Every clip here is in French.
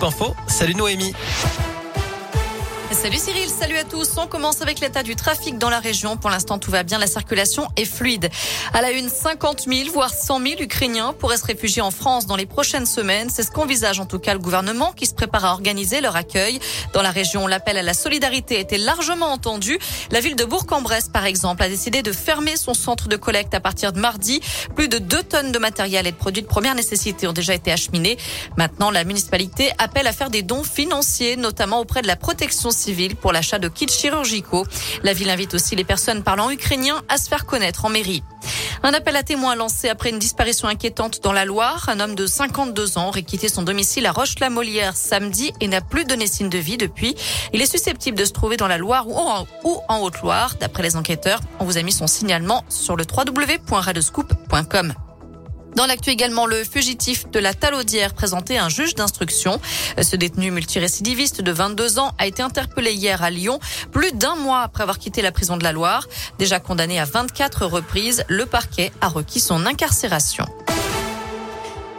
Info, salut Noémie. Salut Cyril, salut à tous. On commence avec l'état du trafic dans la région. Pour l'instant, tout va bien, la circulation est fluide. À la une, 50 000, voire 100 000 Ukrainiens pourraient se réfugier en France dans les prochaines semaines. C'est ce qu'envisage en tout cas le gouvernement qui se prépare à organiser leur accueil. Dans la région, l'appel à la solidarité était largement entendu. La ville de Bourg-en-Bresse, par exemple, a décidé de fermer son centre de collecte à partir de mardi. Plus de 2 tonnes de matériel et de produits de première nécessité ont déjà été acheminés. Maintenant, la municipalité appelle à faire des dons financiers, notamment auprès de la protection civile pour l'achat de kits chirurgicaux. La ville invite aussi les personnes parlant ukrainien à se faire connaître en mairie. Un appel à témoins lancé après une disparition inquiétante dans la Loire. Un homme de 52 ans aurait quitté son domicile à Roche-la-Molière samedi et n'a plus donné signe de vie depuis. Il est susceptible de se trouver dans la Loire ou en Haute-Loire. D'après les enquêteurs, on vous a mis son signalement sur le www.radioscoop.com. Dans l'actu également, le fugitif de la Talaudière présenté à un juge d'instruction. Ce détenu multirécidiviste de 22 ans a été interpellé hier à Lyon, plus d'un mois après avoir quitté la prison de la Loire. Déjà condamné à 24 reprises, le parquet a requis son incarcération.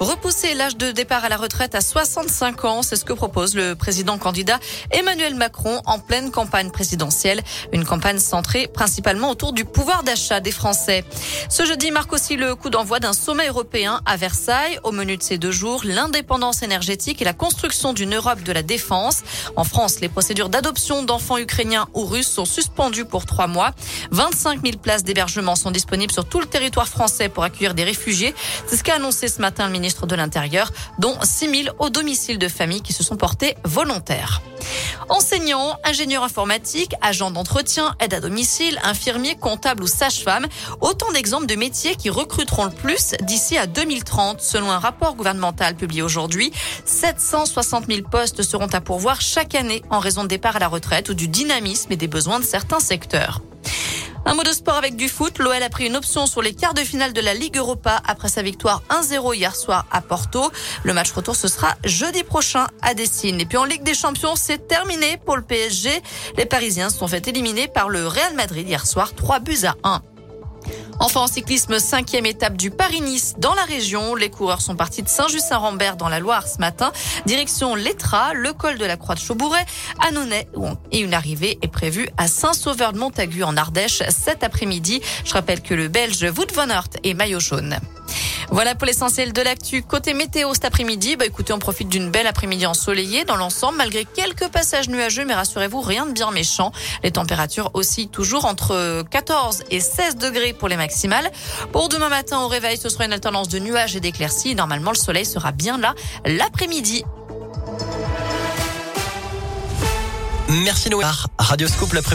Repousser l'âge de départ à la retraite à 65 ans, c'est ce que propose le président candidat Emmanuel Macron en pleine campagne présidentielle. Une campagne centrée principalement autour du pouvoir d'achat des Français. Ce jeudi marque aussi le coup d'envoi d'un sommet européen à Versailles. Au menu de ces 2 jours, l'indépendance énergétique et la construction d'une Europe de la défense. En France, les procédures d'adoption d'enfants ukrainiens ou russes sont suspendues pour 3 mois. 25 000 places d'hébergement sont disponibles sur tout le territoire français pour accueillir des réfugiés. C'est ce qu'a annoncé ce matin le ministre de l'Intérieur, dont 6 000 au domicile de familles qui se sont portées volontaires. Enseignants, ingénieurs informatiques, agents d'entretien, aides à domicile, infirmiers, comptables ou sages-femmes, autant d'exemples de métiers qui recruteront le plus d'ici à 2030. Selon un rapport gouvernemental publié aujourd'hui, 760 000 postes seront à pourvoir chaque année en raison de départ à la retraite ou du dynamisme et des besoins de certains secteurs. Un mot de sport avec du foot. L'OL a pris une option sur les quarts de finale de la Ligue Europa après sa victoire 1-0 hier soir à Porto. Le match retour, ce sera jeudi prochain à Décines. Et puis en Ligue des Champions, c'est terminé pour le PSG. Les Parisiens se sont fait éliminer par le Real Madrid hier soir, 3-1. Enfin en cyclisme, 5e étape du Paris-Nice dans la région. Les coureurs sont partis de Saint-Just-Saint-Rambert dans la Loire ce matin. Direction l'Étra, le col de la Croix de Chaubouret, Annonay. Et une arrivée est prévue à Saint-Sauveur-de-Montagut en Ardèche cet après-midi. Je rappelle que le Belge Wout von Hort est maillot jaune. Voilà pour l'essentiel de l'actu. Côté météo cet après-midi, écoutez, on profite d'une belle après-midi ensoleillée dans l'ensemble, malgré quelques passages nuageux, mais rassurez-vous, rien de bien méchant. Les températures oscillent toujours entre 14 et 16 degrés pour les maximales. Pour demain matin, au réveil, ce sera une alternance de nuages et d'éclaircies. Normalement, le soleil sera bien là l'après-midi. Merci Noémie. Radioscoop l'après-midi.